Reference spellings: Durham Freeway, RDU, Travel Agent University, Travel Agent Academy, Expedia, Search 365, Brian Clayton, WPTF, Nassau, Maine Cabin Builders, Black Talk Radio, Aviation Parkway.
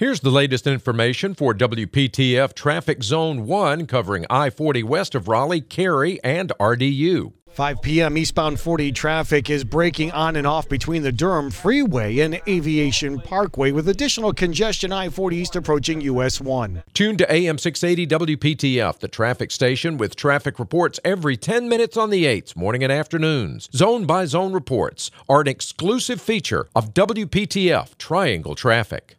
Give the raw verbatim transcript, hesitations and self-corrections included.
Here's the latest information for W P T F Traffic Zone one, covering I forty west of Raleigh, Cary, and R D U. five p m eastbound forty traffic is breaking on and off between the Durham Freeway and Aviation Parkway, with additional congestion I forty east approaching U S one. Tune to A M six eighty W P T F, the traffic station, with traffic reports every ten minutes on the eights, morning and afternoons. Zone-by-zone reports are an exclusive feature of W P T F Triangle Traffic.